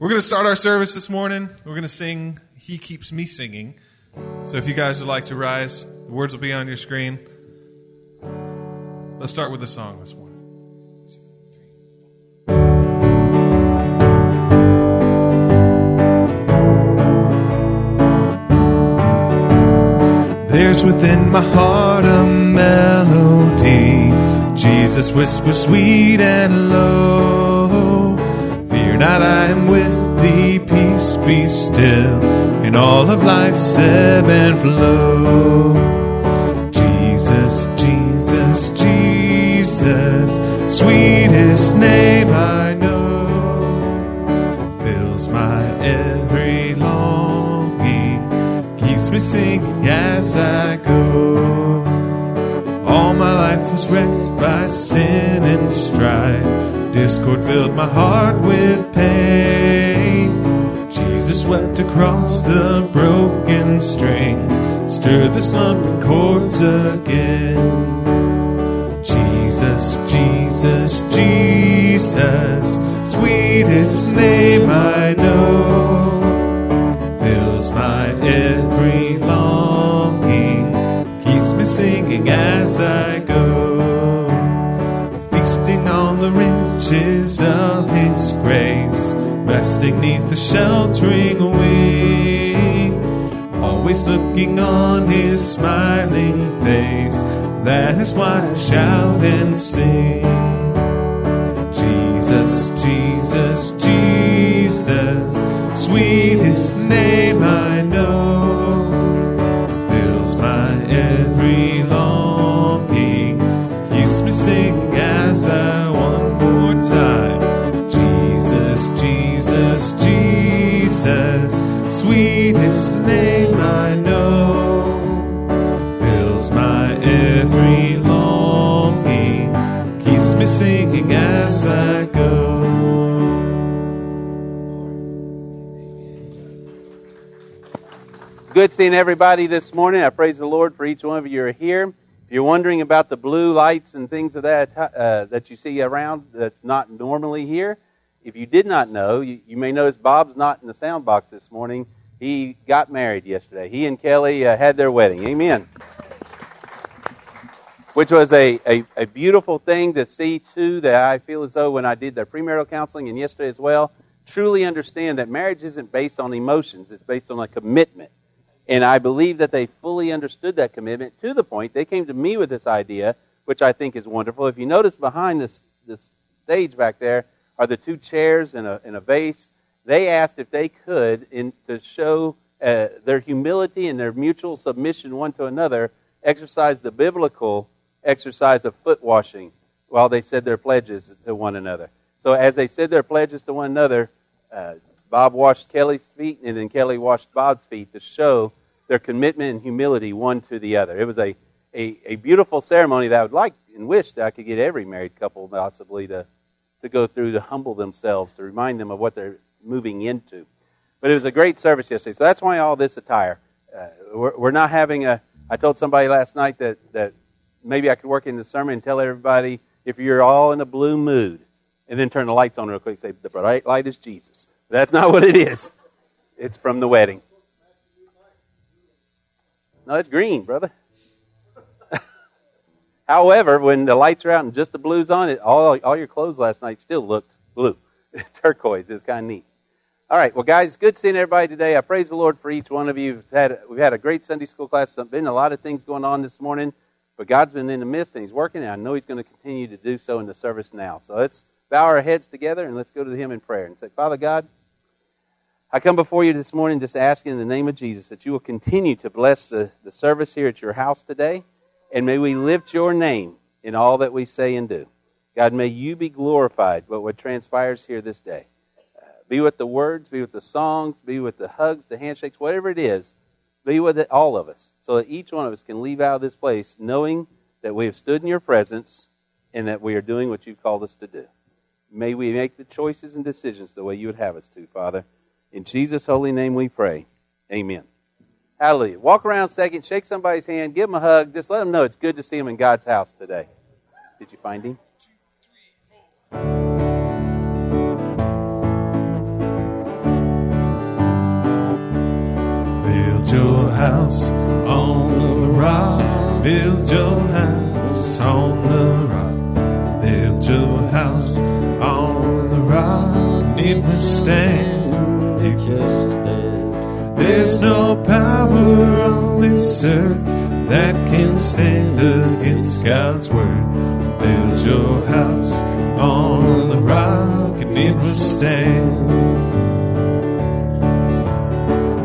We're going to start our service this morning. We're going to sing He Keeps Me Singing. So if you guys would like to rise, the words will be on your screen. Let's start with the song this morning. There's within my heart a melody. Jesus whispers sweet and low. Fear not, I am with thee. Peace be still in all of life's ebb and flow. Jesus, Jesus, Jesus, sweetest name I know. Fills my every longing, keeps me singing as I go. All my life was wrecked by sin and strife. Discord filled my heart with pain. Jesus wept across the broken strings, stirred the slumbering chords again. Jesus, Jesus, Jesus, sweetest name I know. Fills my every longing, keeps me singing as I go, feasting on the riches of His grace, resting 'neath the sheltering wing, always looking on His smiling face. That is why I shout and sing. Jesus, Jesus, Jesus, sweetest name I know. Fills my every longing, keeps me singing as I one more time. Jesus, Jesus, Jesus, sweetest name I know. Fills my every longing, keeps me singing as I go. Good seeing everybody this morning. I praise the Lord for each one of you who are here. If you're wondering about the blue lights and things of that that you see around that's not normally here, if you did not know, you may notice Bob's not in the sound box this morning. He got married yesterday. He and Kelly had their wedding. Amen. Which was a beautiful thing to see, too, that I feel as though when I did their premarital counseling and yesterday as well, truly understand that marriage isn't based on emotions. It's based on a commitment. And I believe that they fully understood that commitment to the point they came to me with this idea, which I think is wonderful. If you notice behind this stage back there are the two chairs and a vase. They asked if they could to show their humility and their mutual submission one to another, exercise the biblical exercise of foot washing while they said their pledges to one another. So as they said their pledges to one another, Bob washed Kelly's feet, and then Kelly washed Bob's feet to show their commitment and humility one to the other. It was a beautiful ceremony that I would like and wish that I could get every married couple possibly to go through, to humble themselves, to remind them of what they're moving into. But it was a great service yesterday, so that's why all this attire. We're not having I told somebody last night that maybe I could work in the sermon and tell everybody, if you're all in a blue mood, and then turn the lights on real quick and say, the bright light is Jesus. That's not what it is. It's from the wedding. No, it's green, brother. However, when the lights are out and just the blue's on, all your clothes last night still looked blue. Turquoise is kind of neat. All right, well, guys, good seeing everybody today. I praise the Lord for each one of you. We've had a great Sunday school class. There's been a lot of things going on this morning, but God's been in the midst, and He's working, and I know He's going to continue to do so in the service now. So let's bow our heads together, and let's go to Him in prayer and say, Father God, I come before You this morning just asking in the name of Jesus that You will continue to bless the service here at Your house today, and may we lift Your name in all that we say and do. God, may You be glorified by what transpires here this day. Be with the words, be with the songs, be with the hugs, the handshakes, whatever it is, be with it, all of us, so that each one of us can leave out of this place knowing that we have stood in Your presence and that we are doing what You've called us to do. May we make the choices and decisions the way You would have us to, Father. In Jesus' holy name we pray. Amen. Hallelujah. Walk around a second, shake somebody's hand, give them a hug. Just let them know it's good to see them in God's house today. Did you find Him? 2, 3, 4. Build your house on the rock. Build your house on the rock. Build your house on the rock. It can stand. It can stand. There's no power on this earth that can stand against God's word. Build your house on the rock, and it will stand.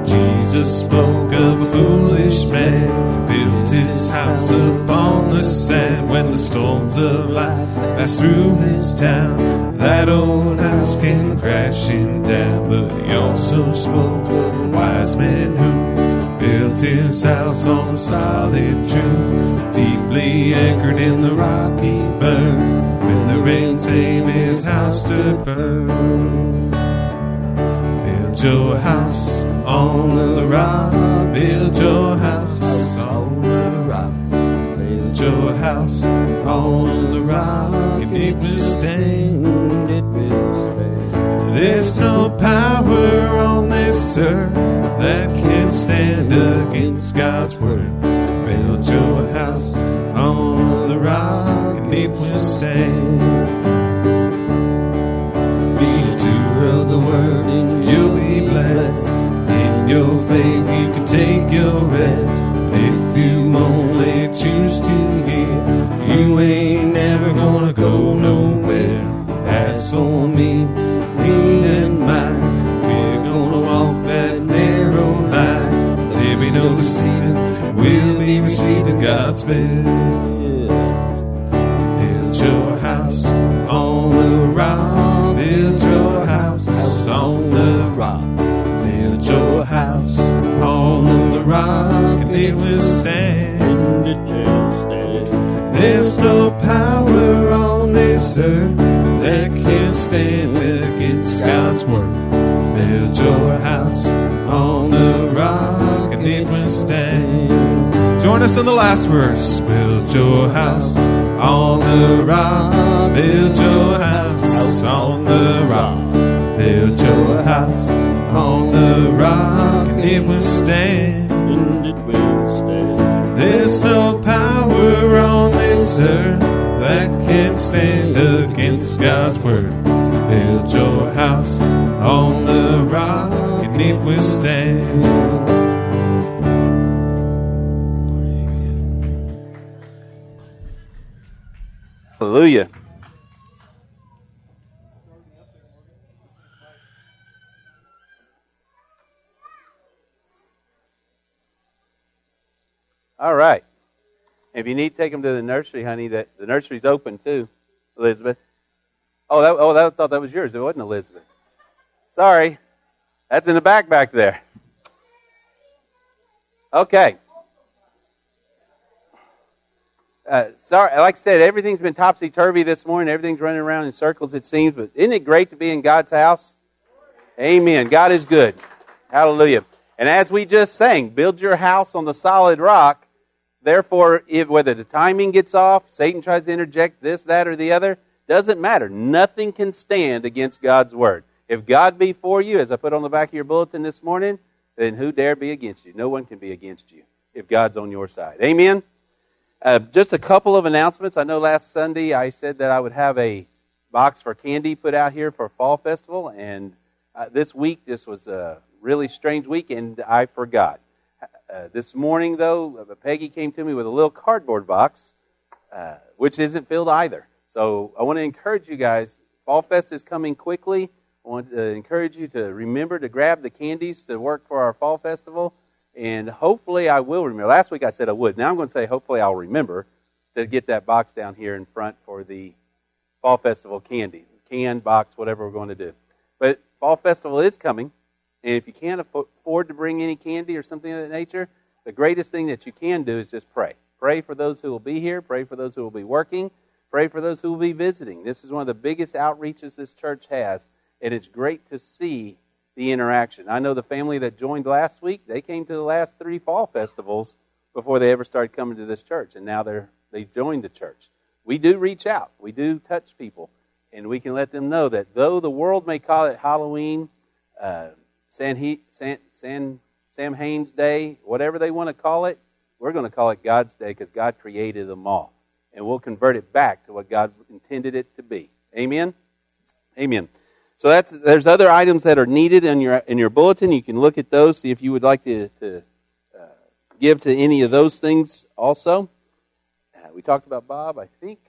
Jesus spoke of a foolish man who built his house upon the sand. When the storms of life pass through his town, that old house came crashing down. But he also spoke of a wise man who built his house on a solid truth, deeply anchored in the rock he burned. When the rain came, his house stood firm. Build your house on the rock, build your house on the rock, build your house on the rock, and it will stand, it will stand. There's no power on this earth that can stand against God's word. Build your house on the rock, and it will stand. Of the word, and you'll be blessed. In your faith you can take your rest. If you only choose to hear, you ain't never gonna go nowhere. As for me and mine, we're gonna walk that narrow line. There be no deceiving, we'll be receiving God's best. Build your house on the rock. Build your house on the rock. Build your house on the rock, and it will stand. It can stand. There's no power on this earth that can stand against God's word. Build your house on the rock, and it will stand. Join us in the last verse. Build your house on the rock, build your house on the rock, build your house on the rock, and it will stand. There's no power on this earth that can stand against God's word. Build your house on the rock, and it will stand. Hallelujah. All right. If you need, take them to the nursery, honey. The nursery's open too, Elizabeth. I thought that was yours. It wasn't Elizabeth. Sorry. That's in the back there. Okay. Sorry, like I said, everything's been topsy-turvy this morning. Everything's running around in circles, it seems. But isn't it great to be in God's house? Amen. God is good. Hallelujah. And as we just sang, build your house on the solid rock. Therefore, whether the timing gets off, Satan tries to interject this, that, or the other, doesn't matter. Nothing can stand against God's word. If God be for you, as I put on the back of your bulletin this morning, then who dare be against you? No one can be against you if God's on your side. Amen. Just a couple of announcements. I know last Sunday I said that I would have a box for candy put out here for Fall Festival, and this week, this was a really strange week, and I forgot. This morning, though, Peggy came to me with a little cardboard box, which isn't filled either. So I want to encourage you guys, Fall Fest is coming quickly. I want to encourage you to remember to grab the candies to work for our Fall Festival. And hopefully I will remember. Last week I said I would. Now I'm going to say hopefully I'll remember to get that box down here in front for the Fall Festival candy. Can, box, whatever we're going to do. But Fall Festival is coming. And if you can't afford to bring any candy or something of that nature, the greatest thing that you can do is just pray. Pray for those who will be here. Pray for those who will be working. Pray for those who will be visiting. This is one of the biggest outreaches this church has. And it's great to see the interaction. I know the family that joined last week, they came to the last 3 Fall Festivals before they ever started coming to this church, and now they've joined the church. We do reach out. We do touch people, and we can let them know that though the world may call it Halloween, San Sam Haines Day, whatever they want to call it, we're going to call it God's Day because God created them all. And we'll convert it back to what God intended it to be. Amen? Amen. So there's other items that are needed in your bulletin. You can look at those, see if you would like to give to any of those things also. We talked about Bob, I think.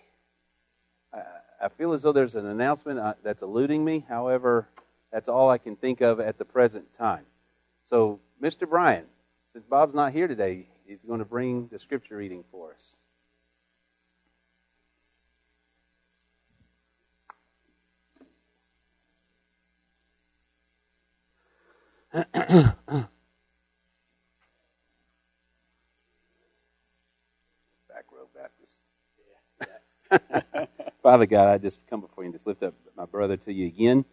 I feel as though there's an announcement that's eluding me. However, that's all I can think of at the present time. So, Mr. Bryan, since Bob's not here today, he's going to bring the scripture reading for us. Back row Baptist. Yeah. Father God, I just come before you and just lift up my brother to you again.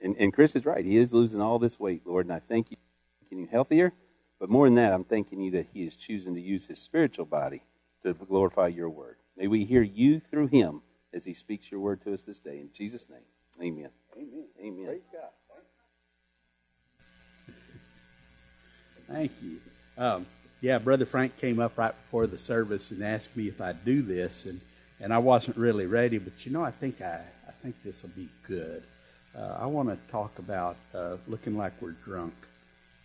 And Chris is right. He is losing all this weight, Lord, and I thank you for making him healthier. But more than that, I'm thanking you that he is choosing to use his spiritual body to glorify your word. May we hear you through him as he speaks your word to us this day. In Jesus' name, amen. Amen. Amen. Praise God. Thank you. Brother Frank came up right before the service and asked me if I'd do this, and I wasn't really ready, but I think this will be good. I want to talk about looking like we're drunk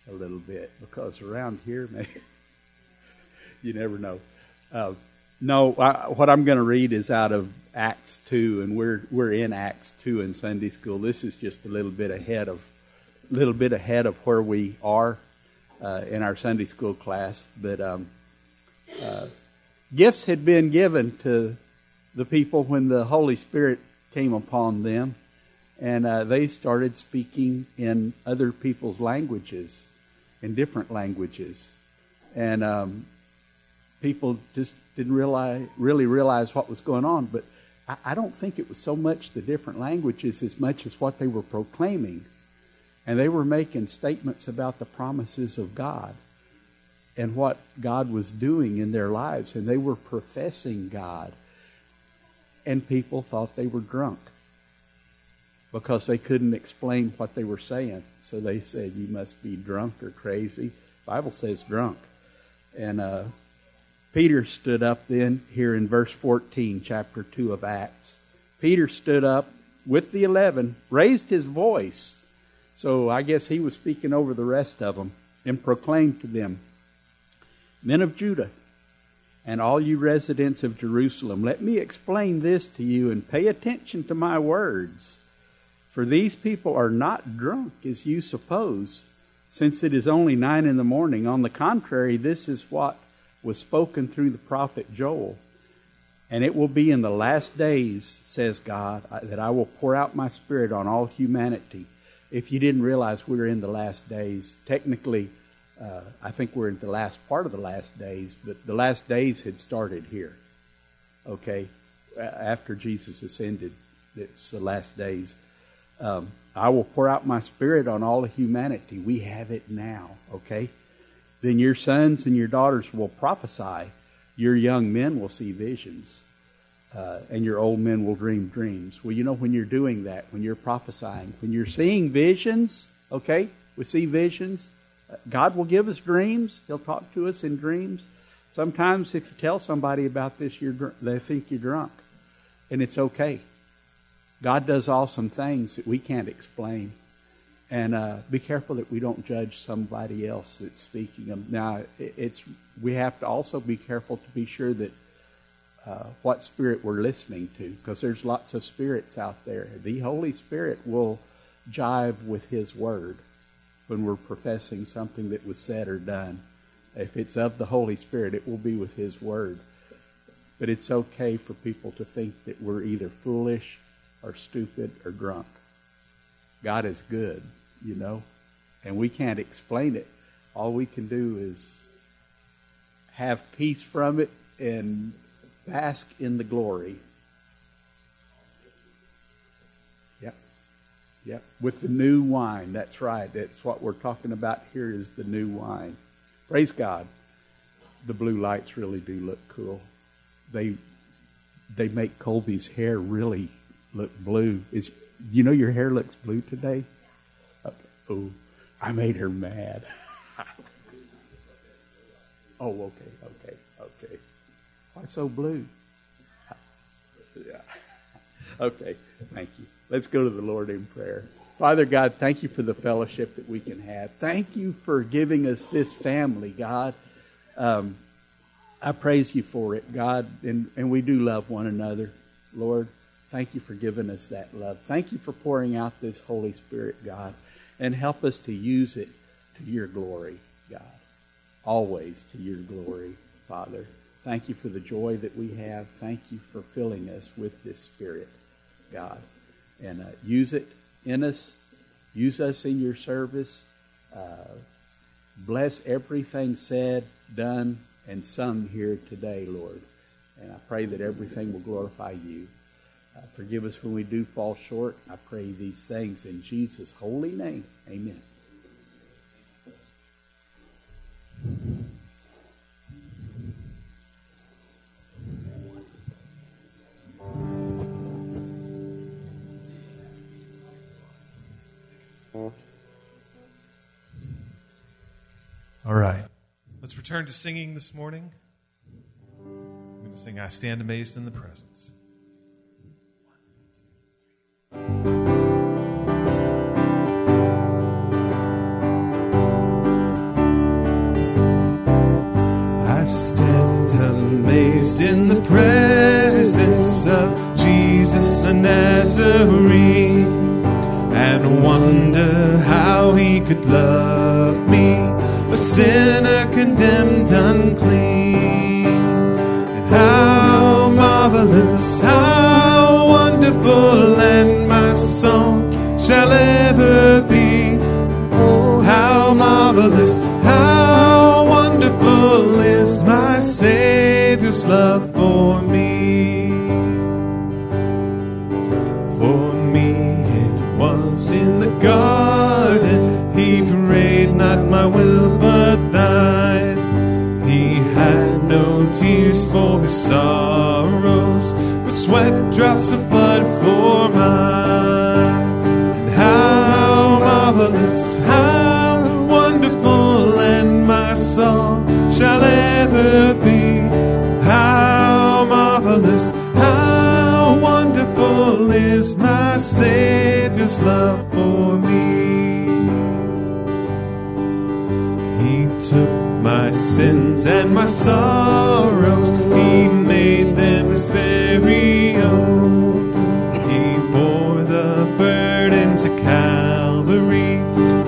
a little bit, because around here, man, you never know. What I'm going to read is out of Acts 2, and we're in Acts 2 in Sunday school. This is just a little bit ahead of where we are. In our Sunday school class, but gifts had been given to the people when the Holy Spirit came upon them, and they started speaking in other people's languages, in different languages, and people just didn't really realize what was going on, but I don't think it was so much the different languages as much as what they were proclaiming. And they were making statements about the promises of God and what God was doing in their lives. And they were professing God. And people thought they were drunk because they couldn't explain what they were saying. So they said, you must be drunk or crazy. The Bible says drunk. And Peter stood up then here in verse 14, chapter 2 of Acts. Peter stood up with the 11, raised his voice. So I guess he was speaking over the rest of them and proclaimed to them, Men of Judah, and all you residents of Jerusalem, let me explain this to you and pay attention to my words. For these people are not drunk as you suppose, since it is only 9 a.m. On the contrary, this is what was spoken through the prophet Joel. And it will be in the last days, says God, that I will pour out my spirit on all humanity. If you didn't realize we were in the last days, technically, I think we're in the last part of the last days, but the last days had started here, okay? After Jesus ascended, it's the last days. I will pour out my spirit on all of humanity. We have it now, okay? Then your sons and your daughters will prophesy. Your young men will see visions. And your old men will dream dreams. Well, you know, when you're doing that, when you're prophesying, when you're seeing visions, okay, we see visions. God will give us dreams. He'll talk to us in dreams. Sometimes if you tell somebody about this, they think you're drunk. And it's okay. God does awesome things that we can't explain. And be careful that we don't judge somebody else that's speaking. Now, we have to also be careful to be sure that what spirit we're listening to, because there's lots of spirits out there. The Holy Spirit will jive with His Word when we're professing something that was said or done. If it's of the Holy Spirit, it will be with His Word. But it's okay for people to think that we're either foolish or stupid or drunk. God is good, you know, and we can't explain it. All we can do is have peace from it and bask in the glory. Yep. With the new wine. That's right. That's what we're talking about here is the new wine. Praise God. The blue lights really do look cool. They make Colby's hair really look blue. Your hair looks blue today? Okay. Oh, I made her mad. Oh, okay. Why so blue? Yeah. Okay, thank you. Let's go to the Lord in prayer. Father God, thank you for the fellowship that we can have. Thank you for giving us this family, God. I praise you for it, God, and we do love one another. Lord, thank you for giving us that love. Thank you for pouring out this Holy Spirit, God, and help us to use it to your glory, God. Always to your glory, Father. Thank you for the joy that we have. Thank you for filling us with this Spirit, God. And use it in us. Use us in your service. Bless everything said, done, and sung here today, Lord. And I pray that everything will glorify you. Forgive us when we do fall short. I pray these things in Jesus' holy name. Amen. All right. Let's return to singing this morning. I'm going to sing I Stand Amazed in the Presence. I stand amazed in the presence of Jesus the Nazarene, and wonder how he could love me, a sinner condemned unclean. And how marvelous, how wonderful, and my song shall ever be. Oh, how marvelous, how wonderful is my Savior's love for me. For me it was in the garden, he prayed not my will but thine. He had no tears for his sorrows, but sweat drops of blood for mine. And how marvelous, how wonderful, and my song shall ever be. How marvelous, how wonderful is my Savior's love for me. He took my sins and my sorrows, he made them his very own. He bore the burden to Calvary,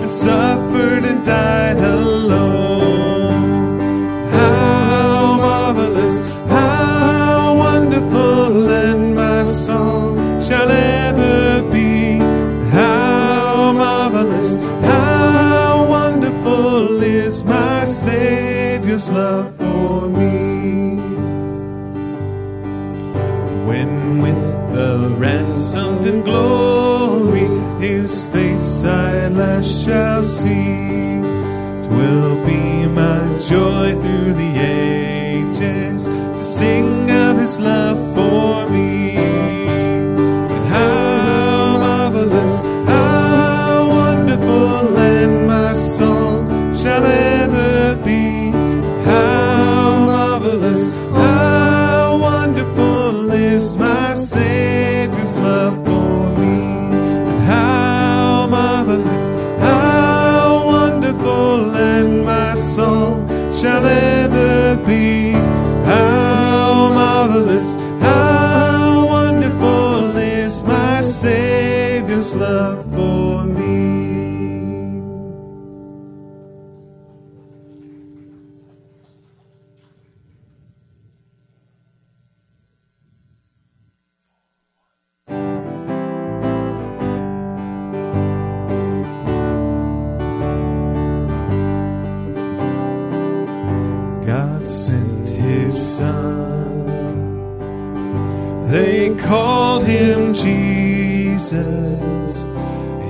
and suffered and died alone. How marvelous, how wonderful, and my song shall ever be. How marvelous, how wonderful is my Savior's love for me. When with the ransomed in glory his face I last shall see, 'twill be my joy through the ages to sing of his love for me. And how marvelous, how wonderful, and my song shall ever be. How marvelous, how wonderful is my Savior's love for me. And how marvelous, how wonderful, and my song shall ever be. How marvelous, how wonderful is my Savior's love for me. Sent his son, they called him Jesus.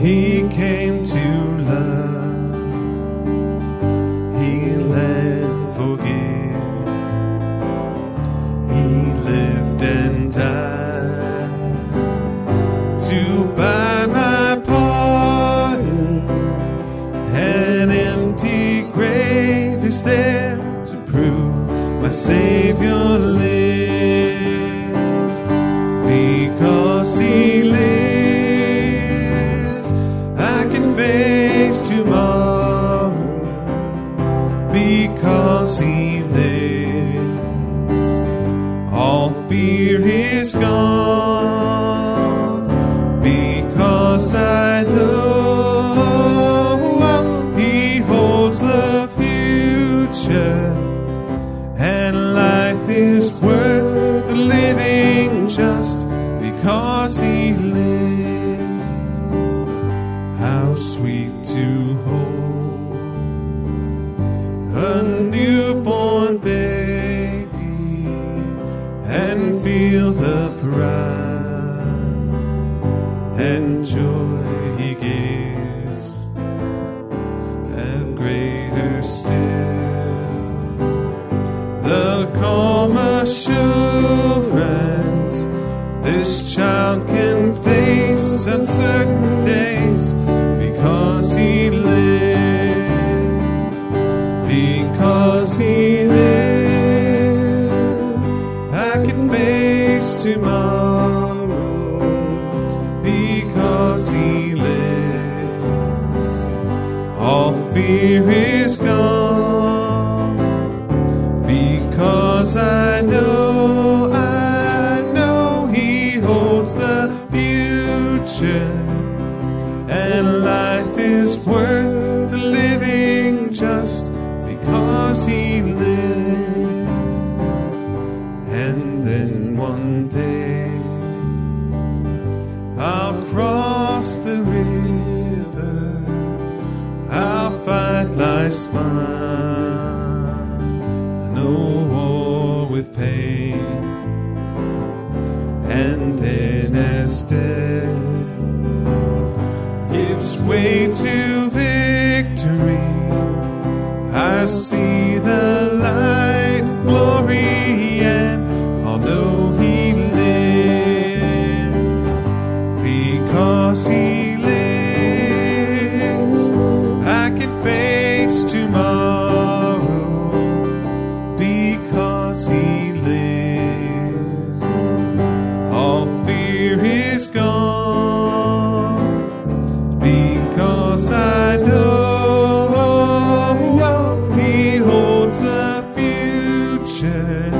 He came to love, heal and forgive. He lived and died to buy my pardon, an empty grave. is there to prove my Savior lives. Because He lives, I can face tomorrow. Because He lives, all fear is gone. Because I know and life is worth the living just because He lived. How sweet to hold a newborn baby and feel the pride and joy He gives, and greater still the calm assurance this child can face uncertain days because He lived. Because He lived, I can face tomorrow. Because He lives, all fear is gone. Because I know He holds the future, and life is worth the living just because He lived. And then one day I'll cross the river, I'll fight life's fight. No war with pain, and then as death gives way to victory, I see the light of glory, and I'll know He lives. Because He lives, I can face tomorrow. Gone because I know He holds the future,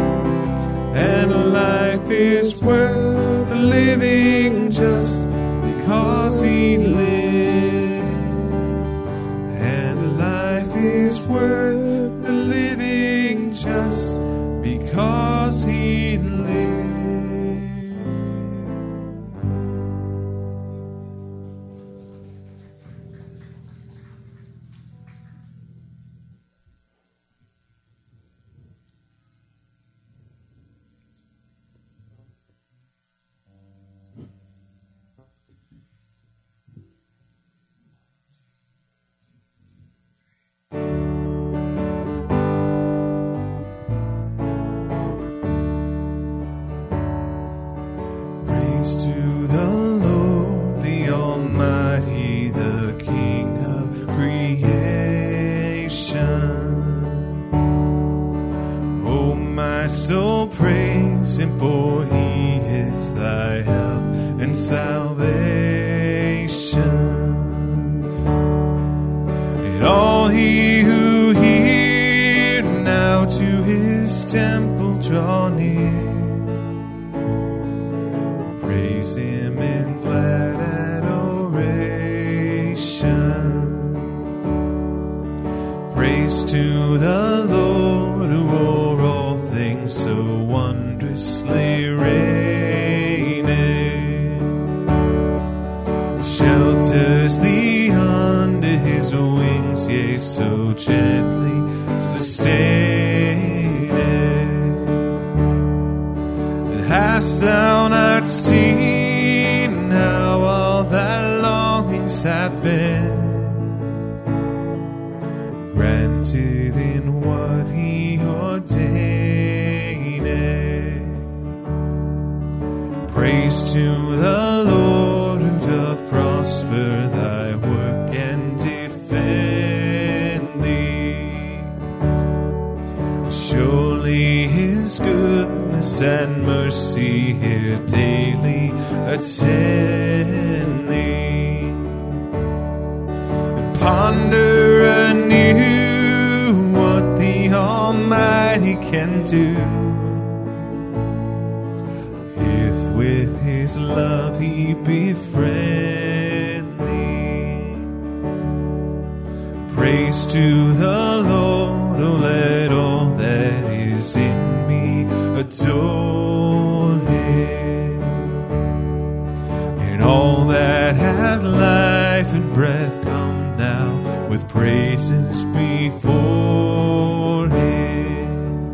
and life is worth the living just because He lives, and life is worth the living just because He lives. Thy work and defend Thee. grace and mercy here daily attend thee, and ponder anew what the Almighty can do, if with his love he befriend thee. Praise to the Lord, O let all that is in me adore him, and all that hath life and breath come now with praises before him.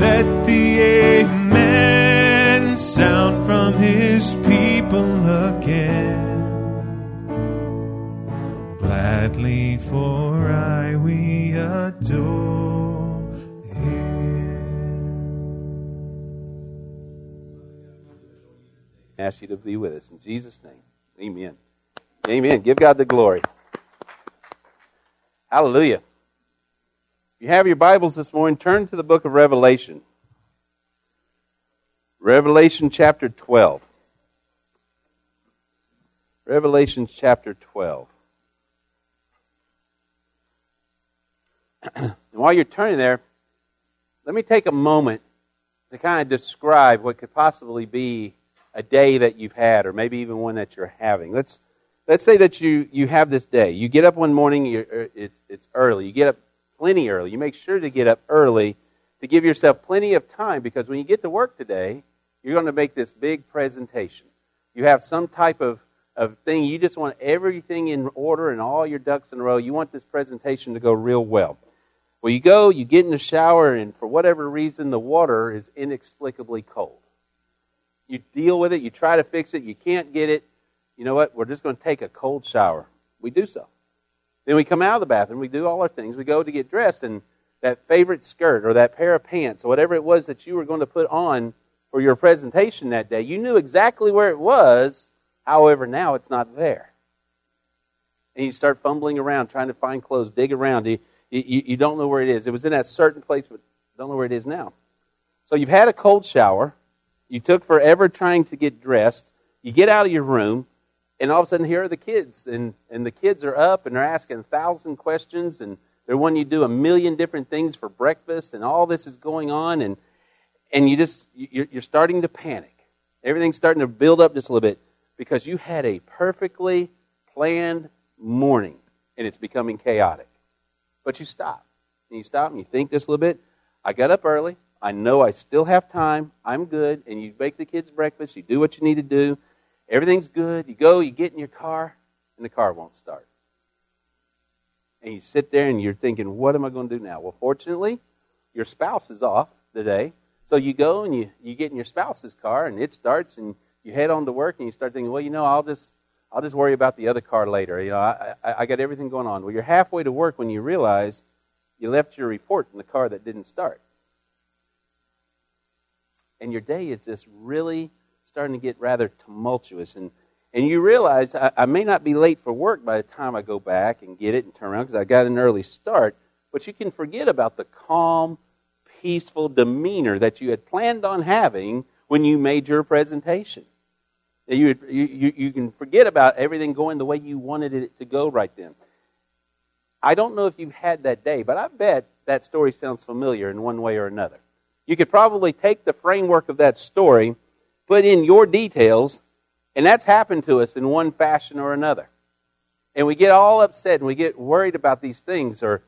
Let the amen sound from his people again, gladly for I we adore. Ask you to be with us. In Jesus' name, amen. Amen. Give God the glory. Hallelujah. If you have your Bibles this morning, turn to the book of Revelation. Revelation chapter 12. Revelation chapter 12. And while you're turning there, let me take a moment to kind of describe what could possibly be a day that you've had, or maybe even one that you're having. Let's say that you have this day. You get up one morning, it's early. You get up plenty early. You make sure to get up early to give yourself plenty of time, because when you get to work today, you're going to make this big presentation. You have some type of thing. You just want everything in order and all your ducks in a row. You want this presentation to go real well. Well, you go, you get in the shower, and for whatever reason, the water is inexplicably cold. You deal with it. You try to fix it. You can't get it. You know what? We're just going to take a cold shower. We do so. Then we come out of the bathroom. We do all our things. We go to get dressed, and that favorite skirt or that pair of pants or whatever it was that you were going to put on for your presentation that day, you knew exactly where it was. However, now it's not there. And you start fumbling around, trying to find clothes, dig around. You don't know where it is. It was in that certain place, but don't know where it is now. So you've had a cold shower. You took forever trying to get dressed. You get out of your room, and all of a sudden here are the kids. And the kids are up, and they're asking 1,000 questions, and they're wanting you to do 1,000,000 different things for breakfast, and all this is going on, and you're starting to panic. Everything's starting to build up just a little bit, because you had a perfectly planned morning, and it's becoming chaotic. But you stop, and you think just a little bit. I got up early. I know I still have time. I'm good. And you make the kids breakfast. You do what you need to do. Everything's good. You go, you get in your car, and the car won't start. And you sit there, and you're thinking, what am I going to do now? Well, fortunately, your spouse is off today. So you go, and you get in your spouse's car, and it starts, and you head on to work, and you start thinking, well, you know, I'll just worry about the other car later. You know, I got everything going on. Well, you're halfway to work when you realize you left your report in the car that didn't start. And your day is just really starting to get rather tumultuous. And you realize, I may not be late for work by the time I go back and get it and turn around, because I got an early start. But you can forget about the calm, peaceful demeanor that you had planned on having when you made your presentation. You can forget about everything going the way you wanted it to go right then. I don't know if you had that day, but I bet that story sounds familiar in one way or another. You could probably take the framework of that story, put in your details, and that's happened to us in one fashion or another. And we get all upset and we get worried about these things, or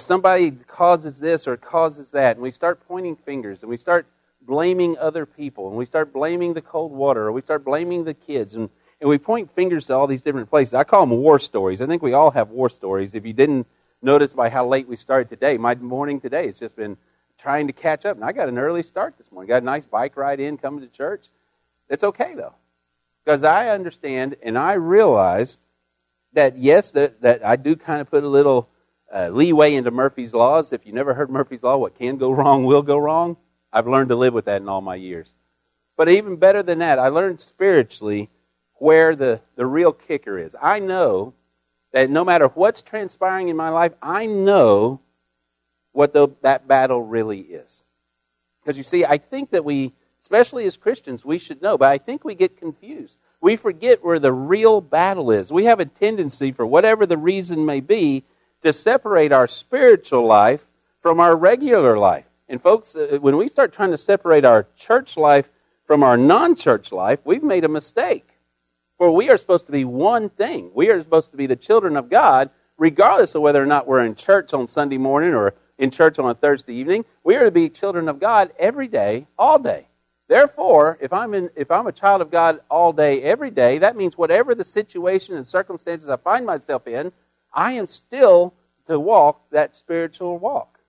somebody causes this or causes that, and we start pointing fingers, and we start blaming other people, and we start blaming the cold water, or we start blaming the kids, and we point fingers to all these different places. I call them war stories. I think we all have war stories. If you didn't notice by how late we started today, my morning today has just been trying to catch up. And I got an early start this morning. Got a nice bike ride in, coming to church. It's okay, though. Because I understand and I realize that, yes, that I do kind of put a little leeway into Murphy's Laws. If you never heard Murphy's Law, what can go wrong will go wrong. I've learned to live with that in all my years. But even better than that, I learned spiritually where the real kicker is. I know that no matter what's transpiring in my life, I know what that battle really is. Because you see, I think that we, especially as Christians, we should know, but I think we get confused. We forget where the real battle is. We have a tendency, for whatever the reason may be, to separate our spiritual life from our regular life. And folks, when we start trying to separate our church life from our non-church life, we've made a mistake. For we are supposed to be one thing. We are supposed to be the children of God, regardless of whether or not we're in church on Sunday morning or in church on a Thursday evening. We are to be children of God every day, all day. Therefore, if I'm a child of God all day, every day, that means whatever the situation and circumstances I find myself in, I am still to walk that spiritual walk.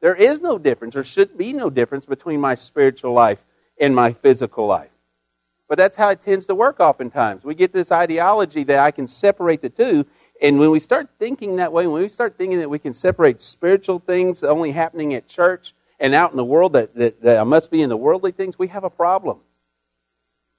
There is no difference, or should be no difference, between my spiritual life and my physical life. But that's how it tends to work oftentimes. We get this ideology that I can separate the two, and when we start thinking that way, when we start thinking that we can separate spiritual things only happening at church and out in the world, that I must be in the worldly things, we have a problem.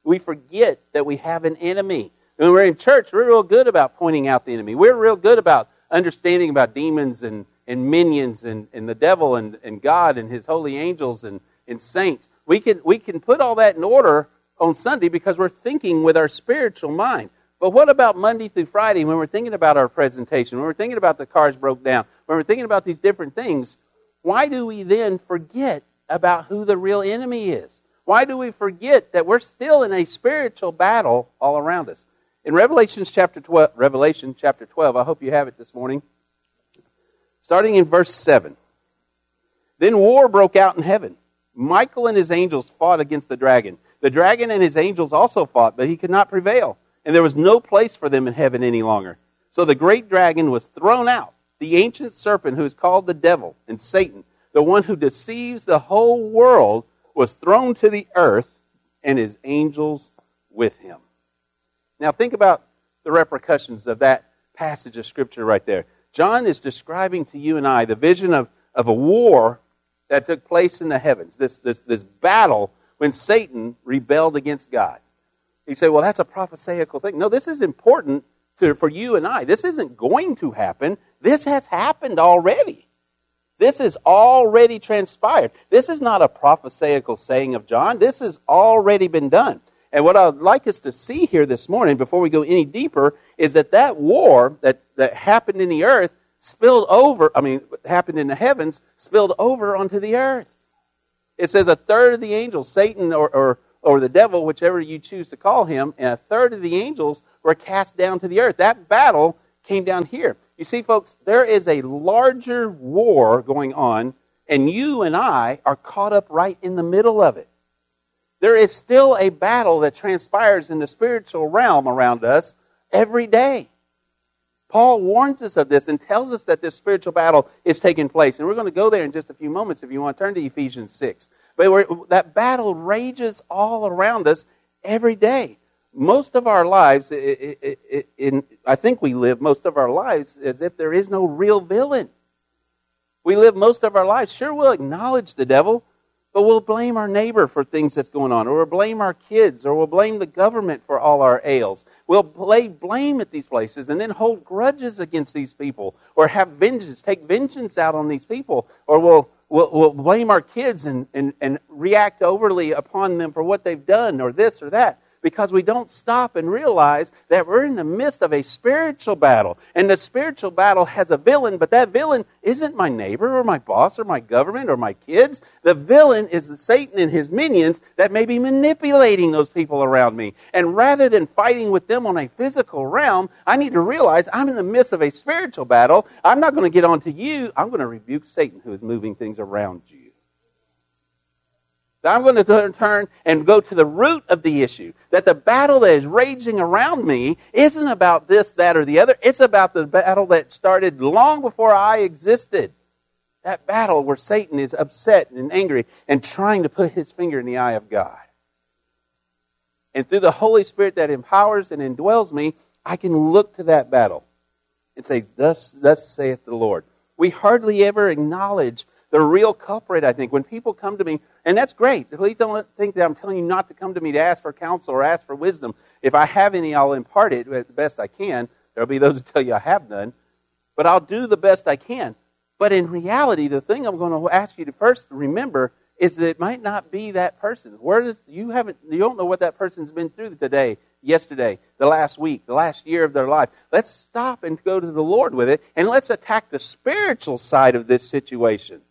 We forget that we have an enemy. When we're in church, we're real good about pointing out the enemy. We're real good about understanding about demons and minions and the devil and God and his holy angels and saints. We can put all that in order on Sunday because we're thinking with our spiritual mind. But what about Monday through Friday when we're thinking about our presentation, when we're thinking about the cars broke down, when we're thinking about these different things? Why do we then forget about who the real enemy is? Why do we forget that we're still in a spiritual battle all around us? In Revelation chapter 12, I hope you have it this morning, starting in verse 7. Then war broke out in heaven. Michael and his angels fought against the dragon. The dragon and his angels also fought, but he could not prevail, and there was no place for them in heaven any longer. So the great dragon was thrown out, the ancient serpent who is called the devil and Satan, the one who deceives the whole world, was thrown to the earth, and his angels with him. Now think about the repercussions of that passage of Scripture right there. John is describing to you and I the vision of a war that took place in the heavens, this battle when Satan rebelled against God. You say, well, that's a prophesaical thing. No, this is important for you and I. This isn't going to happen. This has happened already. This has already transpired. This is not a prophesaical saying of John. This has already been done. And what I'd like us to see here this morning, before we go any deeper, is that war that happened in the earth happened in the heavens, spilled over onto the earth. It says a third of the angels, Satan or the devil, whichever you choose to call him, and a third of the angels were cast down to the earth. That battle came down here. You see, folks, there is a larger war going on, and you and I are caught up right in the middle of it. There is still a battle that transpires in the spiritual realm around us every day. Paul warns us of this and tells us that this spiritual battle is taking place. And we're going to go there in just a few moments if you want to turn to Ephesians 6. But that battle rages all around us every day. Most of our lives, I think we live most of our lives as if there is no real villain. We live most of our lives. Sure, we'll acknowledge the devil, but we'll blame our neighbor for things that's going on, or we'll blame our kids, or we'll blame the government for all our ails. We'll lay blame at these places and then hold grudges against these people, or have vengeance, take vengeance out on these people, or we'll blame our kids and react overly upon them for what they've done, or this or that, because we don't stop and realize that we're in the midst of a spiritual battle. And the spiritual battle has a villain, but that villain isn't my neighbor or my boss or my government or my kids. The villain is the Satan and his minions that may be manipulating those people around me. And rather than fighting with them on a physical realm, I need to realize I'm in the midst of a spiritual battle. I'm not going to get on to you. I'm going to rebuke Satan who is moving things around you. I'm going to turn and go to the root of the issue, that the battle that is raging around me isn't about this, that, or the other. It's about the battle that started long before I existed. That battle where Satan is upset and angry and trying to put his finger in the eye of God. And through the Holy Spirit that empowers and indwells me, I can look to that battle and say, thus saith the Lord. We hardly ever acknowledge the real culprit, I think, when people come to me, and that's great. Please don't think that I'm telling you not to come to me to ask for counsel or ask for wisdom. If I have any, I'll impart it the best I can. There'll be those who tell you I have none, but I'll do the best I can. But in reality, the thing I'm going to ask you to first remember is that it might not be that person. You don't know what that person's been through today, yesterday, the last week, the last year of their life. Let's stop and go to the Lord with it, and let's attack the spiritual side of this situation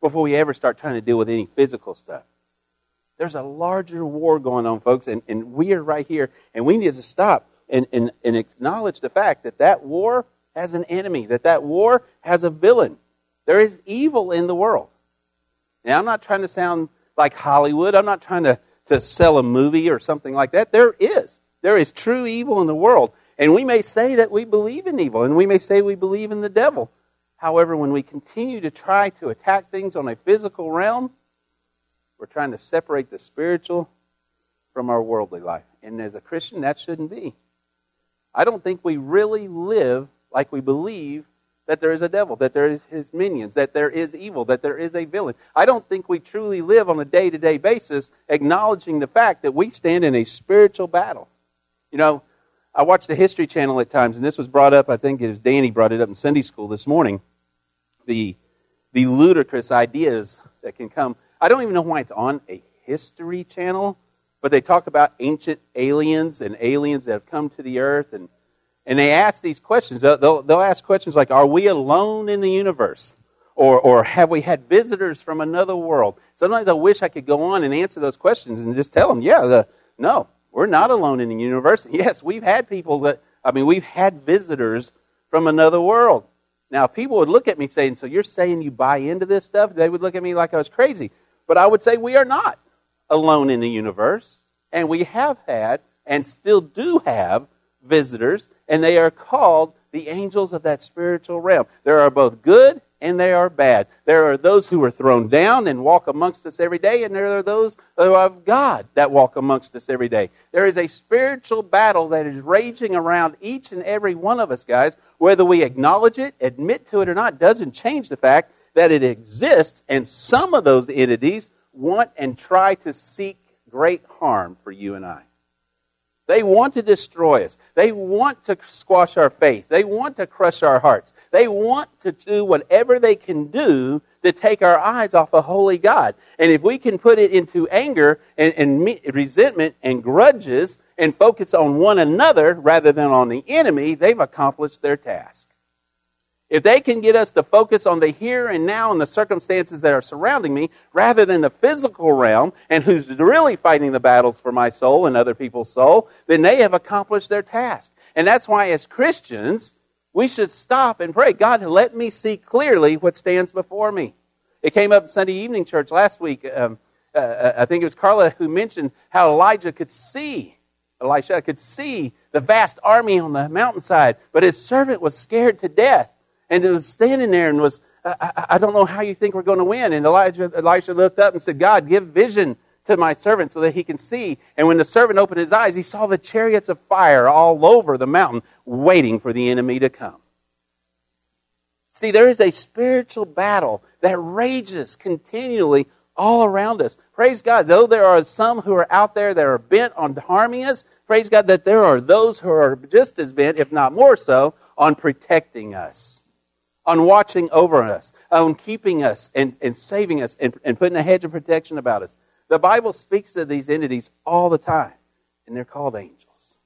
before we ever start trying to deal with any physical stuff. There's a larger war going on, folks, and we are right here, and we need to stop and acknowledge the fact that that war has an enemy, that war has a villain. There is evil in the world. Now, I'm not trying to sound like Hollywood. I'm not trying to sell a movie or something like that. There is true evil in the world. And we may say that we believe in evil, and we may say we believe in the devil. However, when we continue to try to attack things on a physical realm, we're trying to separate the spiritual from our worldly life. And as a Christian, that shouldn't be. I don't think we really live like we believe that there is a devil, that there is his minions, that there is evil, that there is a villain. I don't think we truly live on a day-to-day basis acknowledging the fact that we stand in a spiritual battle. You know, I watch the History Channel at times, and this was brought up, I think it was Danny brought it up in Sunday school this morning, the ludicrous ideas that can come. I don't even know why it's on a History Channel, but they talk about ancient aliens and aliens that have come to the earth, and they ask these questions. They'll ask questions like, are we alone in the universe? Or have we had visitors from another world? Sometimes I wish I could go on and answer those questions and just tell them, no, we're not alone in the universe. Yes, we've had we've had visitors from another world. Now, if people would look at me saying, so you're saying you buy into this stuff? They would look at me like I was crazy. But I would say we are not alone in the universe. And we have had and still do have visitors, and they are called the angels of that spiritual realm. There are both good and they are bad. There are those who are thrown down and walk amongst us every day, and there are those of God that walk amongst us every day. There is a spiritual battle that is raging around each and every one of us, guys. Whether we acknowledge it, admit to it or not, doesn't change the fact that it exists, and some of those entities want and try to seek great harm for you and I. They want to destroy us. They want to squash our faith. They want to crush our hearts. They want to do whatever they can do to take our eyes off of holy God. And if we can put it into anger and resentment and grudges and focus on one another rather than on the enemy, they've accomplished their task. If they can get us to focus on the here and now and the circumstances that are surrounding me rather than the physical realm and who's really fighting the battles for my soul and other people's soul, then they have accomplished their task. And that's why as Christians, we should stop and pray, God, let me see clearly what stands before me. It came up in Sunday evening church last week. I think it was Carla who mentioned how Elisha could see the vast army on the mountainside, but his servant was scared to death. And it was standing there and was, I don't know how you think we're going to win. And Elisha looked up and said, God, give vision to my servant so that he can see. And when the servant opened his eyes, he saw the chariots of fire all over the mountain waiting for the enemy to come. See, there is a spiritual battle that rages continually all around us. Praise God, though there are some who are out there that are bent on harming us, praise God that there are those who are just as bent, if not more so, on protecting us, on watching over us, on keeping us and saving us and putting a hedge of protection about us. The Bible speaks to these entities all the time, and they're called angels.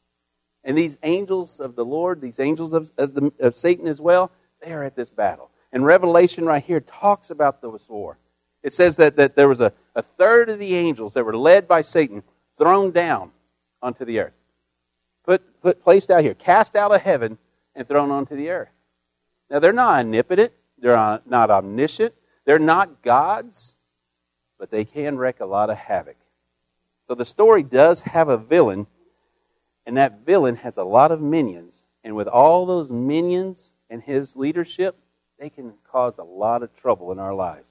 And these angels of the Lord, these angels of Satan as well, they are at this battle. And Revelation right here talks about this war. It says that there was a third of the angels that were led by Satan thrown down onto the earth, placed out here, cast out of heaven and thrown onto the earth. Now, they're not omnipotent. They're not omniscient. They're not gods. But they can wreak a lot of havoc. So the story does have a villain, and that villain has a lot of minions. And with all those minions and his leadership, they can cause a lot of trouble in our lives.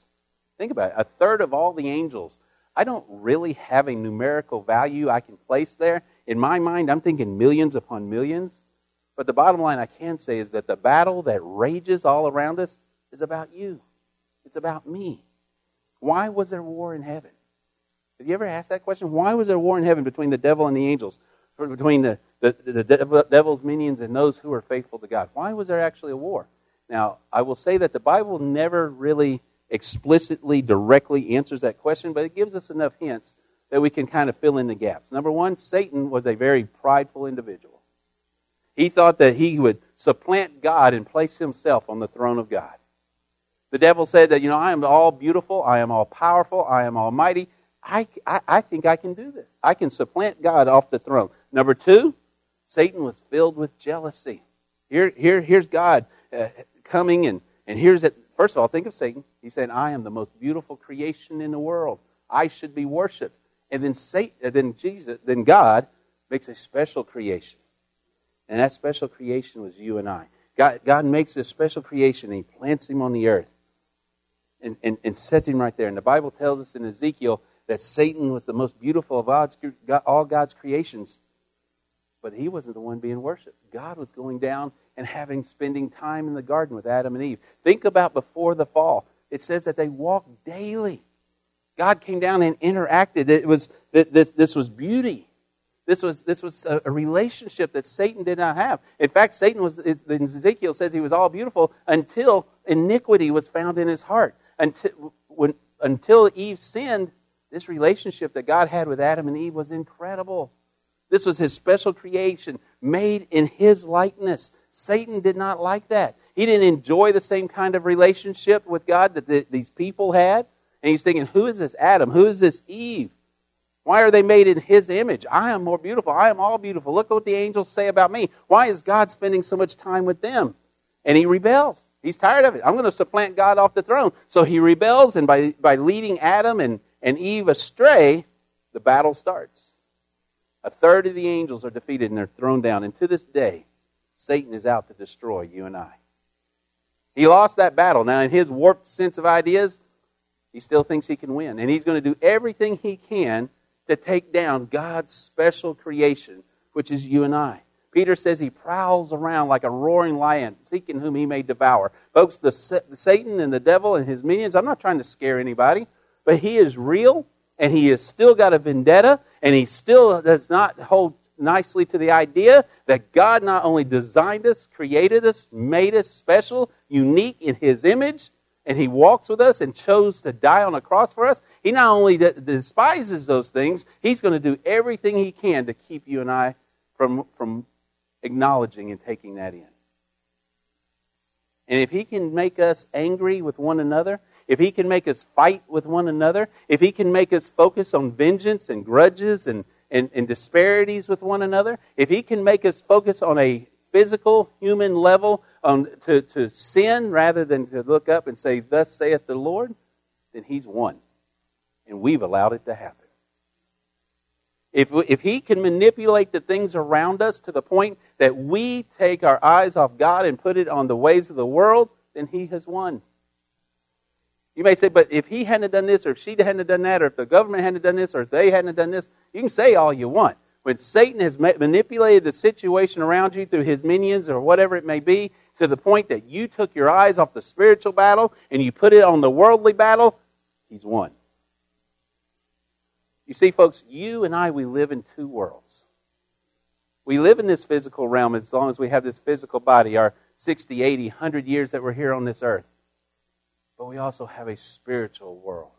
Think about it. A third of all the angels. I don't really have a numerical value I can place there. In my mind, I'm thinking millions upon millions. But the bottom line I can say is that the battle that rages all around us is about you. It's about me. Why was there war in heaven? Have you ever asked that question? Why was there war in heaven between the devil and the angels, between the devil's minions and those who are faithful to God? Why was there actually a war? Now, I will say that the Bible never really explicitly, directly answers that question, but it gives us enough hints that we can kind of fill in the gaps. Number one, Satan was a very prideful individual. He thought that he would supplant God and place himself on the throne of God. The devil said that, I am all beautiful, I am all powerful, I am almighty. I think I can do this. I can supplant God off the throne. Number two, Satan was filled with jealousy. Here's God coming, and here's it. First of all, think of Satan. He's saying, I am the most beautiful creation in the world. I should be worshipped. And then Satan, then God makes a special creation. And that special creation was you and I. God makes this special creation, and he plants him on the earth and sets him right there. And the Bible tells us in Ezekiel that Satan was the most beautiful of all God's creations, but he wasn't the one being worshipped. God was going down and spending time in the garden with Adam and Eve. Think about before the fall. It says that they walked daily. God came down and interacted. It was this was beauty. This was a relationship that Satan did not have. In fact, Satan was. Ezekiel says he was all beautiful until iniquity was found in his heart. Until Eve sinned, this relationship that God had with Adam and Eve was incredible. This was his special creation, made in his likeness. Satan did not like that. He didn't enjoy the same kind of relationship with God that these people had. And he's thinking, who is this Adam? Who is this Eve? Why are they made in his image? I am more beautiful. I am all beautiful. Look what the angels say about me. Why is God spending so much time with them? And he rebels. He's tired of it. I'm going to supplant God off the throne. So he rebels, and by leading Adam and Eve astray, the battle starts. A third of the angels are defeated and they're thrown down. And to this day, Satan is out to destroy you and I. He lost that battle. Now, in his warped sense of ideas, he still thinks he can win. And he's going to do everything he can to take down God's special creation, which is you and I. Peter says he prowls around like a roaring lion, seeking whom he may devour. Folks, Satan and the devil and his minions, I'm not trying to scare anybody, but he is real. And he has still got a vendetta, and he still does not hold nicely to the idea that God not only designed us, created us, made us special, unique in his image, and he walks with us and chose to die on a cross for us. He not only despises those things, he's going to do everything he can to keep you and I from acknowledging and taking that in. And if he can make us angry with one another, if he can make us fight with one another, if he can make us focus on vengeance and grudges and disparities with one another, if he can make us focus on a physical human level to sin rather than to look up and say, thus saith the Lord, then he's won. And we've allowed it to happen. If he can manipulate the things around us to the point that we take our eyes off God and put it on the ways of the world, then he has won. You may say, but if he hadn't done this, or if she hadn't done that, or if the government hadn't done this, or if they hadn't done this, you can say all you want. When Satan has manipulated the situation around you through his minions or whatever it may be, to the point that you took your eyes off the spiritual battle and you put it on the worldly battle, he's won. You see, folks, you and I, we live in two worlds. We live in this physical realm as long as we have this physical body, our 60, 80, 100 years that we're here on this earth. But we also have a spiritual world,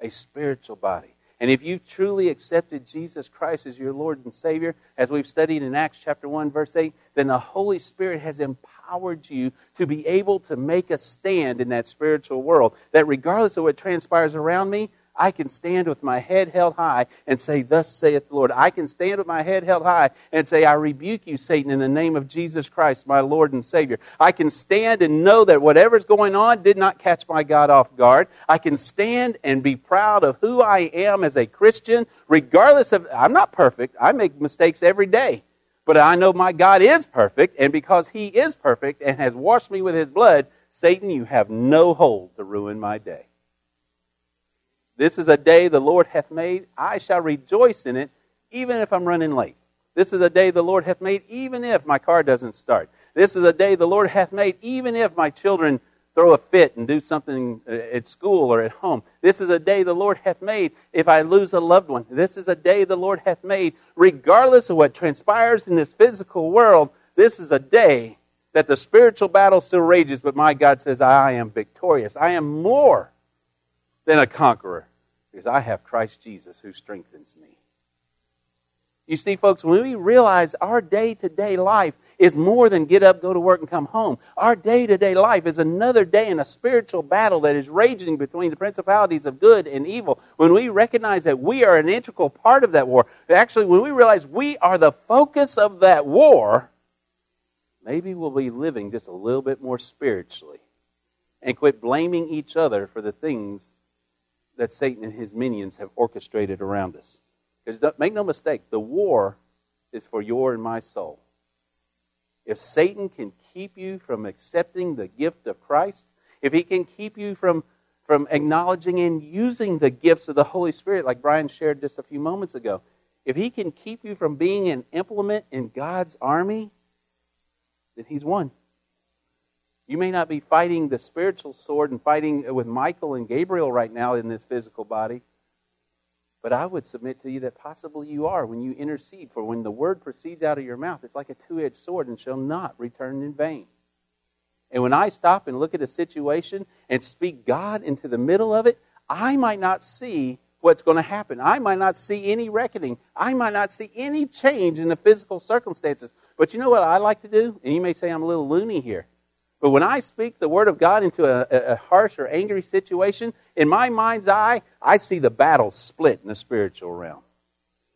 a spiritual body. And if you've truly accepted Jesus Christ as your Lord and Savior, as we've studied in Acts chapter 1, verse 8, then the Holy Spirit has empowered you to be able to make a stand in that spiritual world, that regardless of what transpires around me, I can stand with my head held high and say, thus saith the Lord. I can stand with my head held high and say, I rebuke you, Satan, in the name of Jesus Christ, my Lord and Savior. I can stand and know that whatever's going on did not catch my God off guard. I can stand and be proud of who I am as a Christian, regardless of, I'm not perfect. I make mistakes every day. But I know my God is perfect, and because he is perfect and has washed me with his blood, Satan, you have no hold to ruin my day. This is a day the Lord hath made. I shall rejoice in it, even if I'm running late. This is a day the Lord hath made, even if my car doesn't start. This is a day the Lord hath made, even if my children throw a fit and do something at school or at home. This is a day the Lord hath made if I lose a loved one. This is a day the Lord hath made. Regardless of what transpires in this physical world, this is a day that the spiritual battle still rages, but my God says, I am victorious. I am more than a conqueror, because I have Christ Jesus who strengthens me. You see, folks, when we realize our day-to-day life is more than get up, go to work, and come home. Our day-to-day life is another day in a spiritual battle that is raging between the principalities of good and evil. When we recognize that we are an integral part of that war, actually, when we realize we are the focus of that war, maybe we'll be living just a little bit more spiritually and quit blaming each other for the things that Satan and his minions have orchestrated around us. Because make no mistake, the war is for your and my soul. If Satan can keep you from accepting the gift of Christ, if he can keep you from acknowledging and using the gifts of the Holy Spirit, like Bryan shared just a few moments ago, if he can keep you from being an implement in God's army, then he's won. You may not be fighting the spiritual sword and fighting with Michael and Gabriel right now in this physical body, but I would submit to you that possibly you are when you intercede. For when the word proceeds out of your mouth, it's like a two-edged sword and shall not return in vain. And when I stop and look at a situation and speak God into the middle of it, I might not see what's going to happen. I might not see any reckoning. I might not see any change in the physical circumstances. But you know what I like to do? And you may say I'm a little loony here. But when I speak the word of God into a harsh or angry situation, in my mind's eye, I see the battle split in the spiritual realm.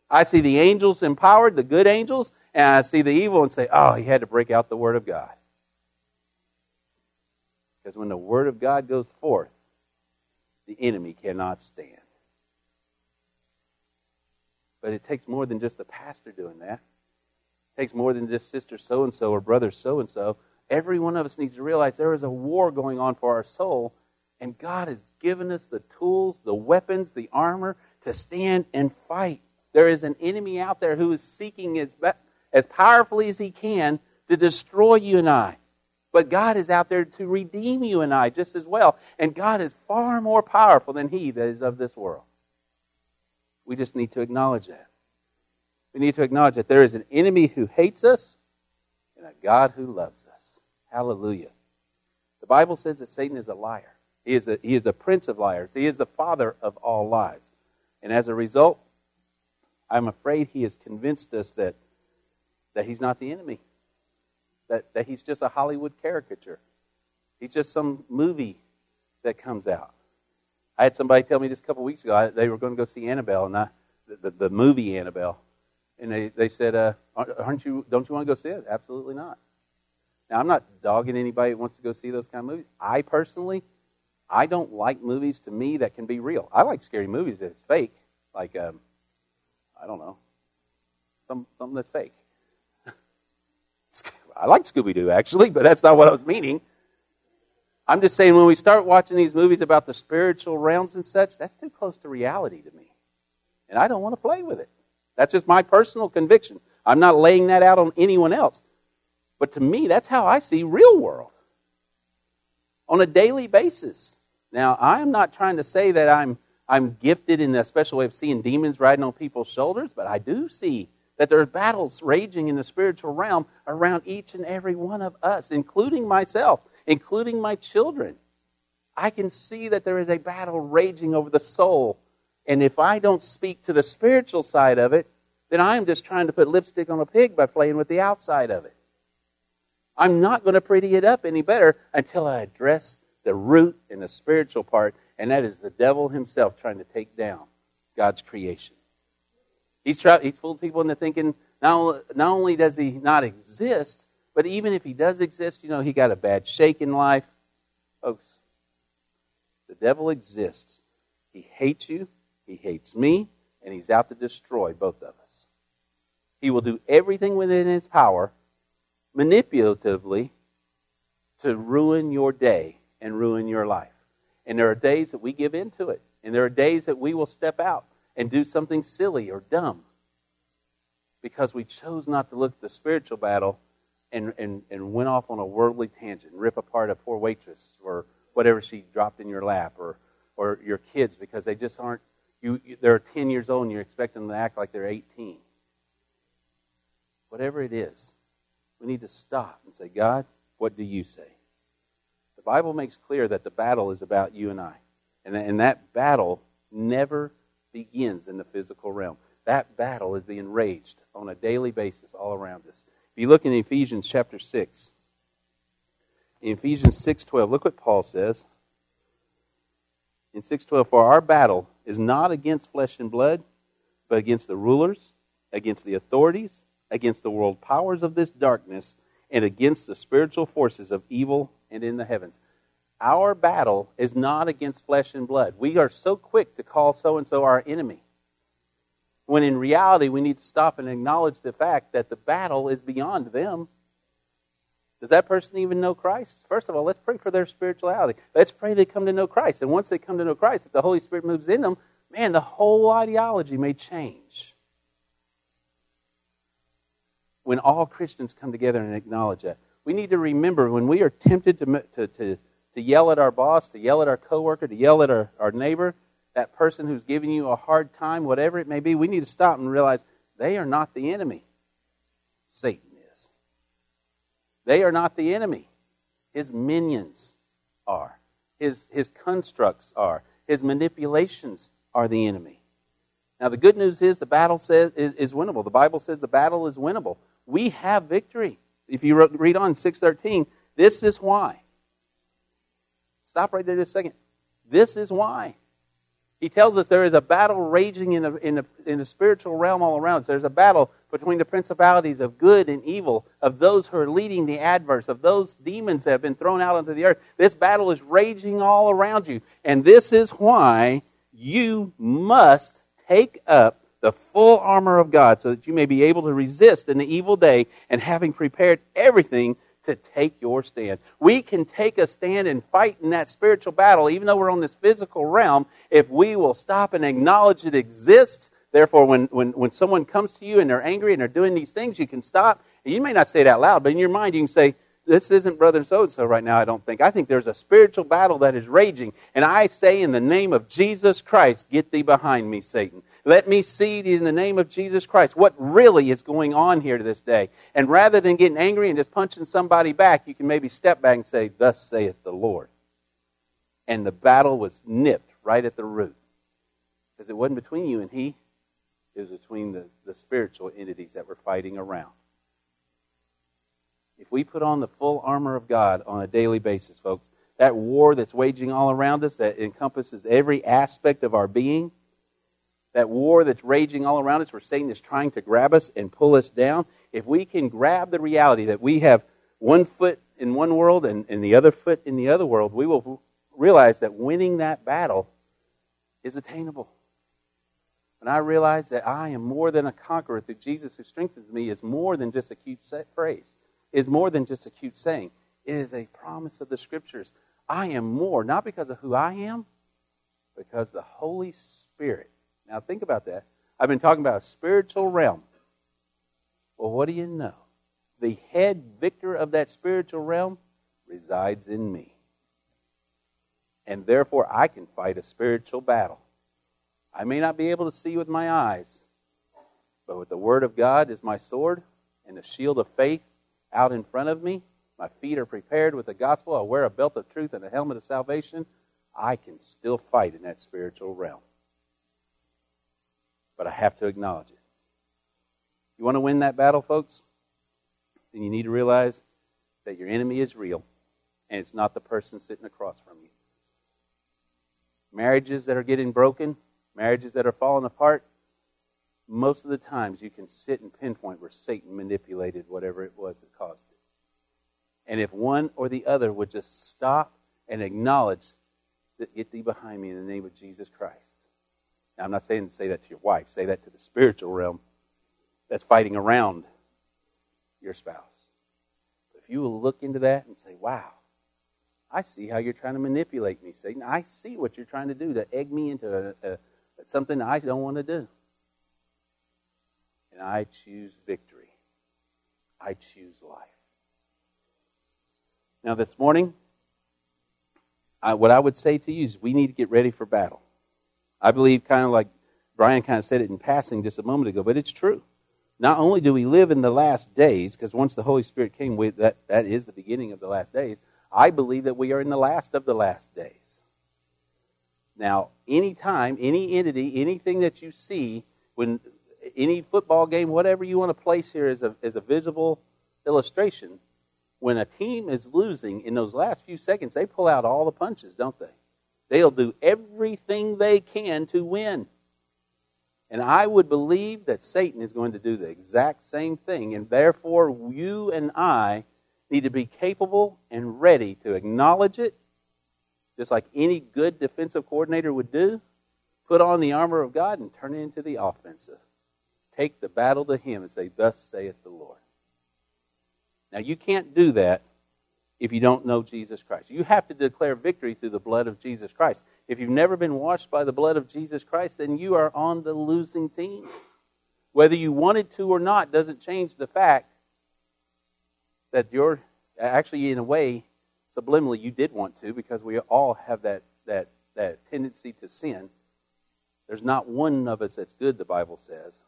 I see the angels empowered, the good angels, and I see the evil and say, oh, he had to break out the word of God. Because when the word of God goes forth, the enemy cannot stand. But it takes more than just the pastor doing that. It takes more than just sister so-and-so or brother so-and-so. Every one of us needs to realize there is a war going on for our soul, and God has given us the tools, the weapons, the armor to stand and fight. There is an enemy out there who is seeking as powerfully as he can to destroy you and I. But God is out there to redeem you and I just as well, and God is far more powerful than he that is of this world. We just need to acknowledge that. We need to acknowledge that there is an enemy who hates us and a God who loves us. Hallelujah. The Bible says that Satan is a liar. He is the prince of liars. He is the father of all lies. And as a result, I'm afraid he has convinced us that he's not the enemy, that he's just a Hollywood caricature. He's just some movie that comes out. I had somebody tell me just a couple weeks ago, they were going to go see Annabelle, and the movie Annabelle. And they said, don't you want to go see it? Absolutely not. Now, I'm not dogging anybody who wants to go see those kind of movies. I personally, I don't like movies to me that can be real. I like scary movies that is fake, like, I don't know, something that's fake. I like Scooby-Doo, actually, but that's not what I was meaning. I'm just saying when we start watching these movies about the spiritual realms and such, that's too close to reality to me, and I don't want to play with it. That's just my personal conviction. I'm not laying that out on anyone else. But to me, that's how I see real world on a daily basis. Now, I am not trying to say that I'm gifted in a special way of seeing demons riding on people's shoulders, but I do see that there are battles raging in the spiritual realm around each and every one of us, including myself, including my children. I can see that there is a battle raging over the soul, and if I don't speak to the spiritual side of it, then I am just trying to put lipstick on a pig by playing with the outside of it. I'm not going to pretty it up any better until I address the root and the spiritual part, and that is the devil himself trying to take down God's creation. He's fooled people into thinking not only does he not exist, but even if he does exist, he got a bad shake in life. Folks, the devil exists. He hates you, he hates me, and he's out to destroy both of us. He will do everything within his power manipulatively to ruin your day and ruin your life. And there are days that we give in to it. And there are days that we will step out and do something silly or dumb because we chose not to look at the spiritual battle and went off on a worldly tangent, rip apart a poor waitress or whatever she dropped in your lap or your kids because they just aren't, they're 10 years old and you're expecting them to act like they're 18. Whatever it is, we need to stop and say, God, what do you say? The Bible makes clear that the battle is about you and I. And that battle never begins in the physical realm. That battle is being waged on a daily basis all around us. If you look in Ephesians chapter 6, in Ephesians 6:12, look what Paul says. In 6:12, for our battle is not against flesh and blood, but against the rulers, against the authorities, against the world powers of this darkness, and against the spiritual forces of evil and in the heavens. Our battle is not against flesh and blood. We are so quick to call so-and-so our enemy, when in reality we need to stop and acknowledge the fact that the battle is beyond them. Does that person even know Christ? First of all, let's pray for their spirituality. Let's pray they come to know Christ. And once they come to know Christ, if the Holy Spirit moves in them, man, the whole ideology may change. When all Christians come together and acknowledge that. We need to remember when we are tempted to yell at our boss, to yell at our coworker, to yell at our neighbor, that person who's giving you a hard time, whatever it may be, we need to stop and realize they are not the enemy. Satan. They are not the enemy. His minions are. His constructs are. His manipulations are the enemy. Now the good news is the battle is winnable. The Bible says the battle is winnable. We have victory. If you read on 6:13, this is why. Stop right there just a second. This is why. He tells us there is a battle raging in the spiritual realm all around us. There's a battle between the principalities of good and evil, of those who are leading the adverse, of those demons that have been thrown out onto the earth. This battle is raging all around you. And this is why you must take up the full armor of God so that you may be able to resist in the evil day, and having prepared everything to take your stand. We can take a stand and fight in that spiritual battle, even though we're on this physical realm, if we will stop and acknowledge it exists. Therefore, when someone comes to you and they're angry and they're doing these things, you can stop. And you may not say it out loud, but in your mind you can say, this isn't brother so-and-so right now, I don't think. I think there's a spiritual battle that is raging. And I say in the name of Jesus Christ, get thee behind me, Satan. Let me see in the name of Jesus Christ what really is going on here this day. And rather than getting angry and just punching somebody back, you can maybe step back and say, thus saith the Lord. And the battle was nipped right at the root. Because it wasn't between you and he. It was between the spiritual entities that were fighting around. If we put on the full armor of God on a daily basis, folks, that war that's waging all around us, that encompasses every aspect of our being, that war that's raging all around us where Satan is trying to grab us and pull us down, if we can grab the reality that we have one foot in one world and the other foot in the other world, we will realize that winning that battle is attainable. When I realize that I am more than a conqueror through Jesus who strengthens me is more than just a cute phrase, is more than just a cute saying. It is a promise of the Scriptures. I am more, not because of who I am, because the Holy Spirit. Now think about that. I've been talking about a spiritual realm. Well, what do you know? The head victor of that spiritual realm resides in me. And therefore, I can fight a spiritual battle. I may not be able to see with my eyes, but with the Word of God is my sword and the shield of faith out in front of me. My feet are prepared with the gospel. I wear a belt of truth and a helmet of salvation. I can still fight in that spiritual realm. But I have to acknowledge it. You want to win that battle, folks? Then you need to realize that your enemy is real, and it's not the person sitting across from you. Marriages that are getting broken, marriages that are falling apart, most of the times you can sit and pinpoint where Satan manipulated whatever it was that caused it. And if one or the other would just stop and acknowledge that, get thee behind me in the name of Jesus Christ. Now, I'm not saying to say that to your wife. Say that to the spiritual realm that's fighting around your spouse. But if you will look into that and say, wow, I see how you're trying to manipulate me, Satan. I see what you're trying to do to egg me into something I don't want to do. And I choose victory. I choose life. Now this morning, what I would say to you is we need to get ready for battle. I believe, kind of like Bryan kind of said it in passing just a moment ago, but it's true. Not only do we live in the last days, because once the Holy Spirit came, that is the beginning of the last days, I believe that we are in the last of the last days. Now, anytime, any entity, anything that you see, when any football game, whatever you want to place here is a visible illustration. When a team is losing, in those last few seconds, they pull out all the punches, don't they? They'll do everything they can to win. And I would believe that Satan is going to do the exact same thing, and therefore you and I need to be capable and ready to acknowledge it, just like any good defensive coordinator would do. Put on the armor of God and turn it into the offensive. Take the battle to him and say, "Thus saith the Lord." Now you can't do that if you don't know Jesus Christ. You have to declare victory through the blood of Jesus Christ. If you've never been washed by the blood of Jesus Christ, then you are on the losing team. Whether you wanted to or not doesn't change the fact that you're actually, in a way, subliminally, you did want to, because we all have that tendency to sin. There's not one of us that's good, the Bible says.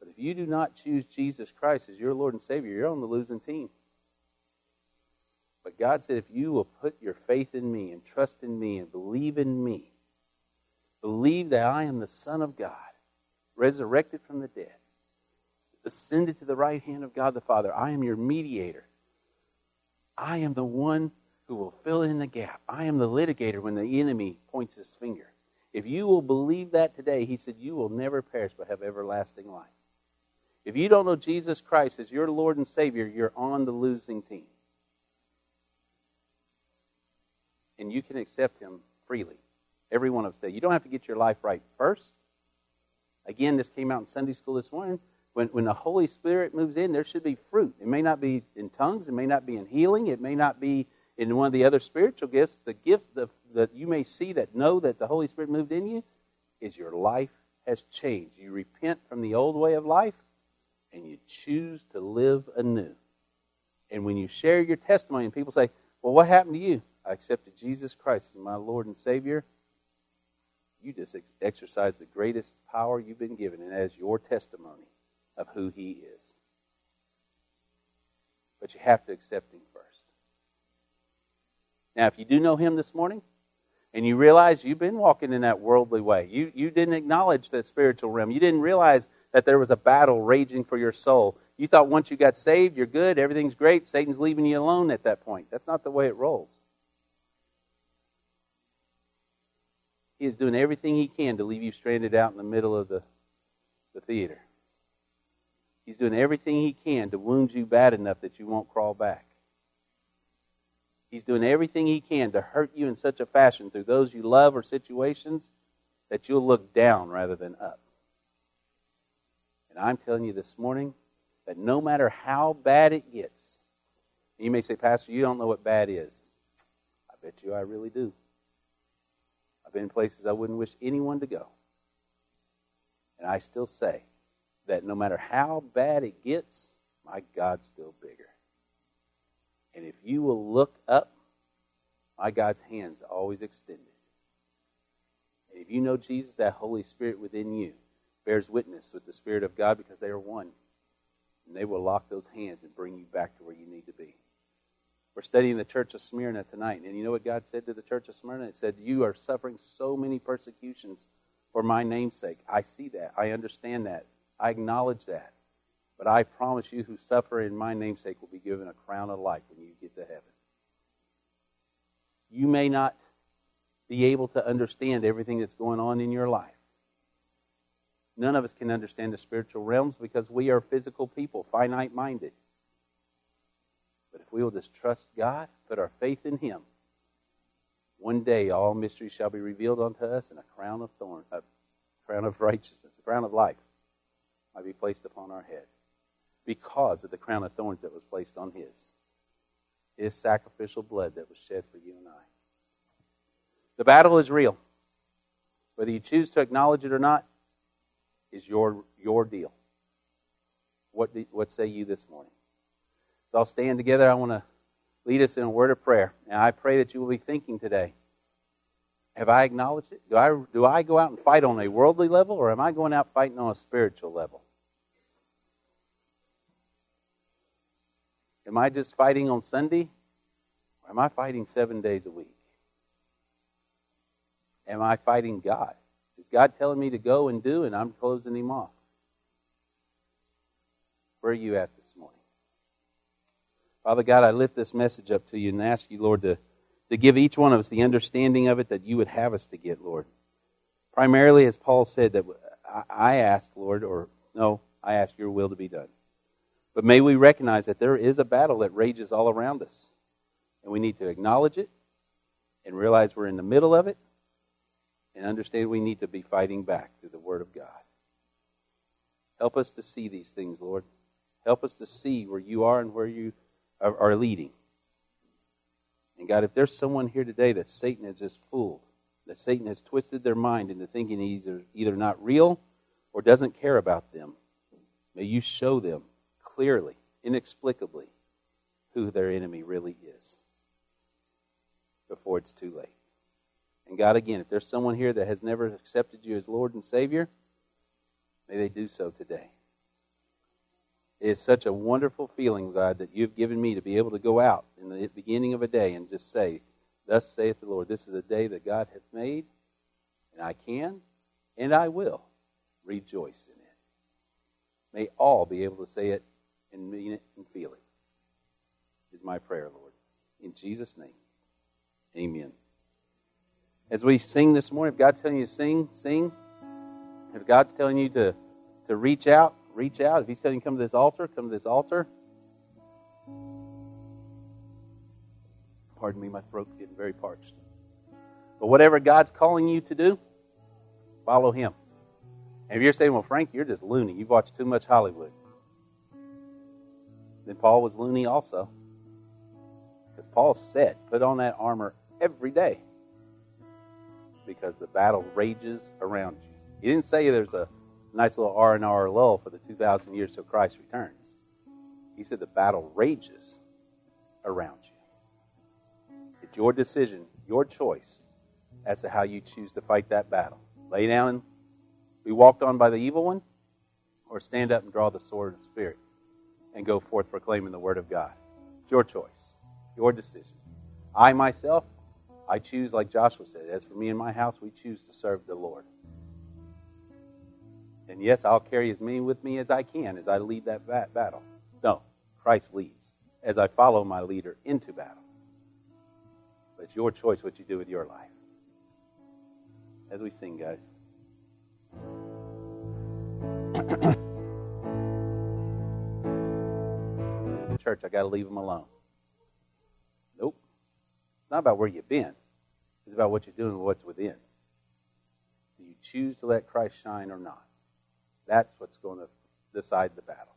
But if you do not choose Jesus Christ as your Lord and Savior, you're on the losing team. But God said, if you will put your faith in me and trust in me and believe in me, believe that I am the Son of God, resurrected from the dead, ascended to the right hand of God the Father, I am your mediator. I am the one who will fill in the gap. I am the litigator when the enemy points his finger. If you will believe that today, he said, you will never perish but have everlasting life. If you don't know Jesus Christ as your Lord and Savior, you're on the losing team. And you can accept him freely. Every one of us. You don't have to get your life right first. Again, this came out in Sunday school this morning. When the Holy Spirit moves in, there should be fruit. It may not be in tongues. It may not be in healing. It may not be in one of the other spiritual gifts. The gift that you may see that know that the Holy Spirit moved in you is your life has changed. You repent from the old way of life, and you choose to live anew. And when you share your testimony, and people say, well, what happened to you? I accepted Jesus Christ as my Lord and Savior. You just exercise the greatest power you've been given, and that is your testimony of who he is. But you have to accept him first. Now, if you do know him this morning, and you realize you've been walking in that worldly way, you didn't acknowledge that spiritual realm, you didn't realize that there was a battle raging for your soul. You thought once you got saved, you're good, everything's great, Satan's leaving you alone at that point. That's not the way it rolls. He is doing everything he can to leave you stranded out in the middle of the theater. He's doing everything he can to wound you bad enough that you won't crawl back. He's doing everything he can to hurt you in such a fashion through those you love or situations that you'll look down rather than up. And I'm telling you this morning that no matter how bad it gets, you may say, Pastor, you don't know what bad is. I bet you I really do. I've been in places I wouldn't wish anyone to go. And I still say that no matter how bad it gets, my God's still bigger. And if you will look up, my God's hand's always extended. And if you know Jesus, that Holy Spirit within you bears witness with the Spirit of God, because they are one. And they will lock those hands and bring you back to where you need to be. We're studying the church of Smyrna tonight. And you know what God said to the church of Smyrna? It said, you are suffering so many persecutions for my name's sake. I see that. I understand that. I acknowledge that. But I promise you, who suffer in my name's sake will be given a crown of life when you get to heaven. You may not be able to understand everything that's going on in your life. None of us can understand the spiritual realms because we are physical people, finite-minded. But if we will just trust God, put our faith in him, one day all mysteries shall be revealed unto us, and a crown of thorns, a crown of righteousness, a crown of life might be placed upon our head because of the crown of thorns that was placed on his sacrificial blood that was shed for you and I. The battle is real. Whether you choose to acknowledge it or not is your deal. What say you this morning? So I'll stand together. I want to lead us in a word of prayer. And I pray that you will be thinking today, have I acknowledged it? Do I go out and fight on a worldly level, or am I going out fighting on a spiritual level? Am I just fighting on Sunday, or am I fighting 7 days a week? am I fighting God? Is God telling me to go and do, and I'm closing him off? Where are you at this morning? Father God, I lift this message up to you and ask you, Lord, to give each one of us the understanding of it that you would have us to get, Lord. Primarily, as Paul said, that I ask, Lord, or no, I ask your will to be done. But may we recognize that there is a battle that rages all around us, and we need to acknowledge it and realize we're in the middle of it and understand we need to be fighting back through the Word of God. Help us to see these things, Lord. Help us to see where you are and where you are leading. And God, if there's someone here today that Satan has just fooled, that Satan has twisted their mind into thinking he's either not real or doesn't care about them, may you show them clearly, inexplicably, who their enemy really is before it's too late. And God, again, if there's someone here that has never accepted you as Lord and Savior, may they do so today. It is such a wonderful feeling, God, that you've given me to be able to go out in the beginning of a day and just say, thus saith the Lord, this is a day that God hath made, and I can and I will rejoice in it. May all be able to say it and mean it and feel it. Is my prayer, Lord. In Jesus' name, amen. As we sing this morning, if God's telling you to sing, sing. If God's telling you to reach out, reach out. If he's telling you to come to this altar, come to this altar. Pardon me, my throat's getting very parched. But whatever God's calling you to do, follow him. And if you're saying, well, Frank, you're just loony. You've watched too much Hollywood. Then Paul was loony also. Because Paul said, put on that armor every day, because the battle rages around you. He didn't say there's a nice little R&R lull for the 2,000 years till Christ returns. He said the battle rages around you. It's your decision, your choice, as to how you choose to fight that battle. Lay down and be walked on by the evil one, or stand up and draw the sword of the Spirit and go forth proclaiming the Word of God. It's your choice, your decision. I myself, I choose, like Joshua said, as for me and my house, we choose to serve the Lord. And yes, I'll carry as many with me as I can as I lead that battle. No, Christ leads as I follow my leader into battle. But it's your choice what you do with your life. As we sing, guys. Church, I got to leave them alone. Nope. It's not about where you've been. It's about what you're doing with what's within. Do you choose to let Christ shine or not? That's what's going to decide the battle.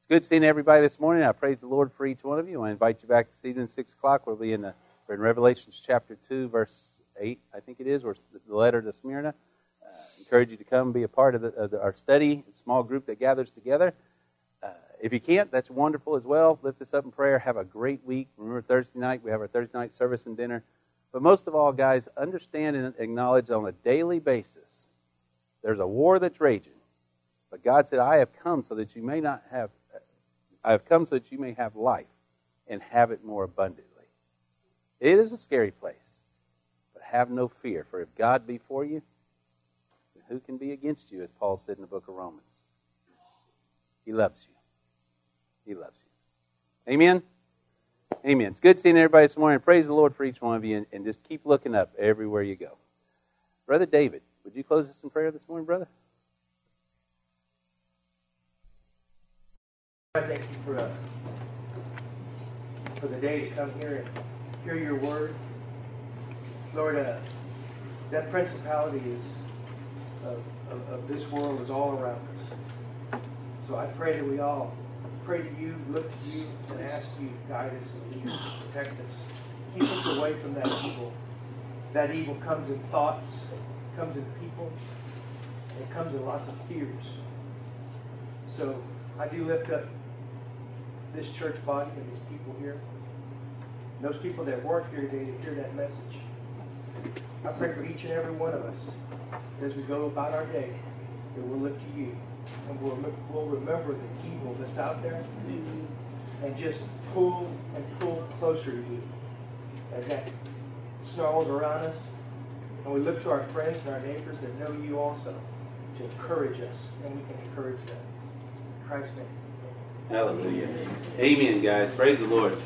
It's good seeing everybody this morning. I praise the Lord for each one of you. I invite you back this evening at 6 o'clock. We'll be we're in Revelation chapter 2, verse 8, I think it is, or the letter to Smyrna. Encourage you to come and be a part of our study, a small group that gathers together. If you can't, that's wonderful as well. Lift us up in prayer. Have a great week. Remember, Thursday night, we have our Thursday night service and dinner. But most of all, guys, understand and acknowledge on a daily basis there's a war that's raging, but God said, I have come so that you may have life and have it more abundantly. It is a scary place, but have no fear, for if God be for you, then who can be against you, as Paul said in the book of Romans? He loves you. He loves you. Amen? Amen. It's good seeing everybody this morning. Praise the Lord for each one of you, and just keep looking up everywhere you go. Brother David, would you close us in prayer this morning, brother? I thank you for the day to come here and hear your word. Lord, that principality of this world is all around us. So I pray that we all pray to you, look to you, and ask you to guide us and lead us and protect us. Keep us away from that evil. That evil comes in thoughts, comes in people, and it comes in lots of fears. So I do lift up this church body and these people here, and those people that work here today to hear that message. I pray for each and every one of us as we go about our day that we'll look to you and we'll remember the evil that's out there and just pull closer to you as that snarls around us. And we look to our friends and our neighbors that know you also to encourage us, and we can encourage them. In Christ's name. Hallelujah. Amen, guys. Praise the Lord.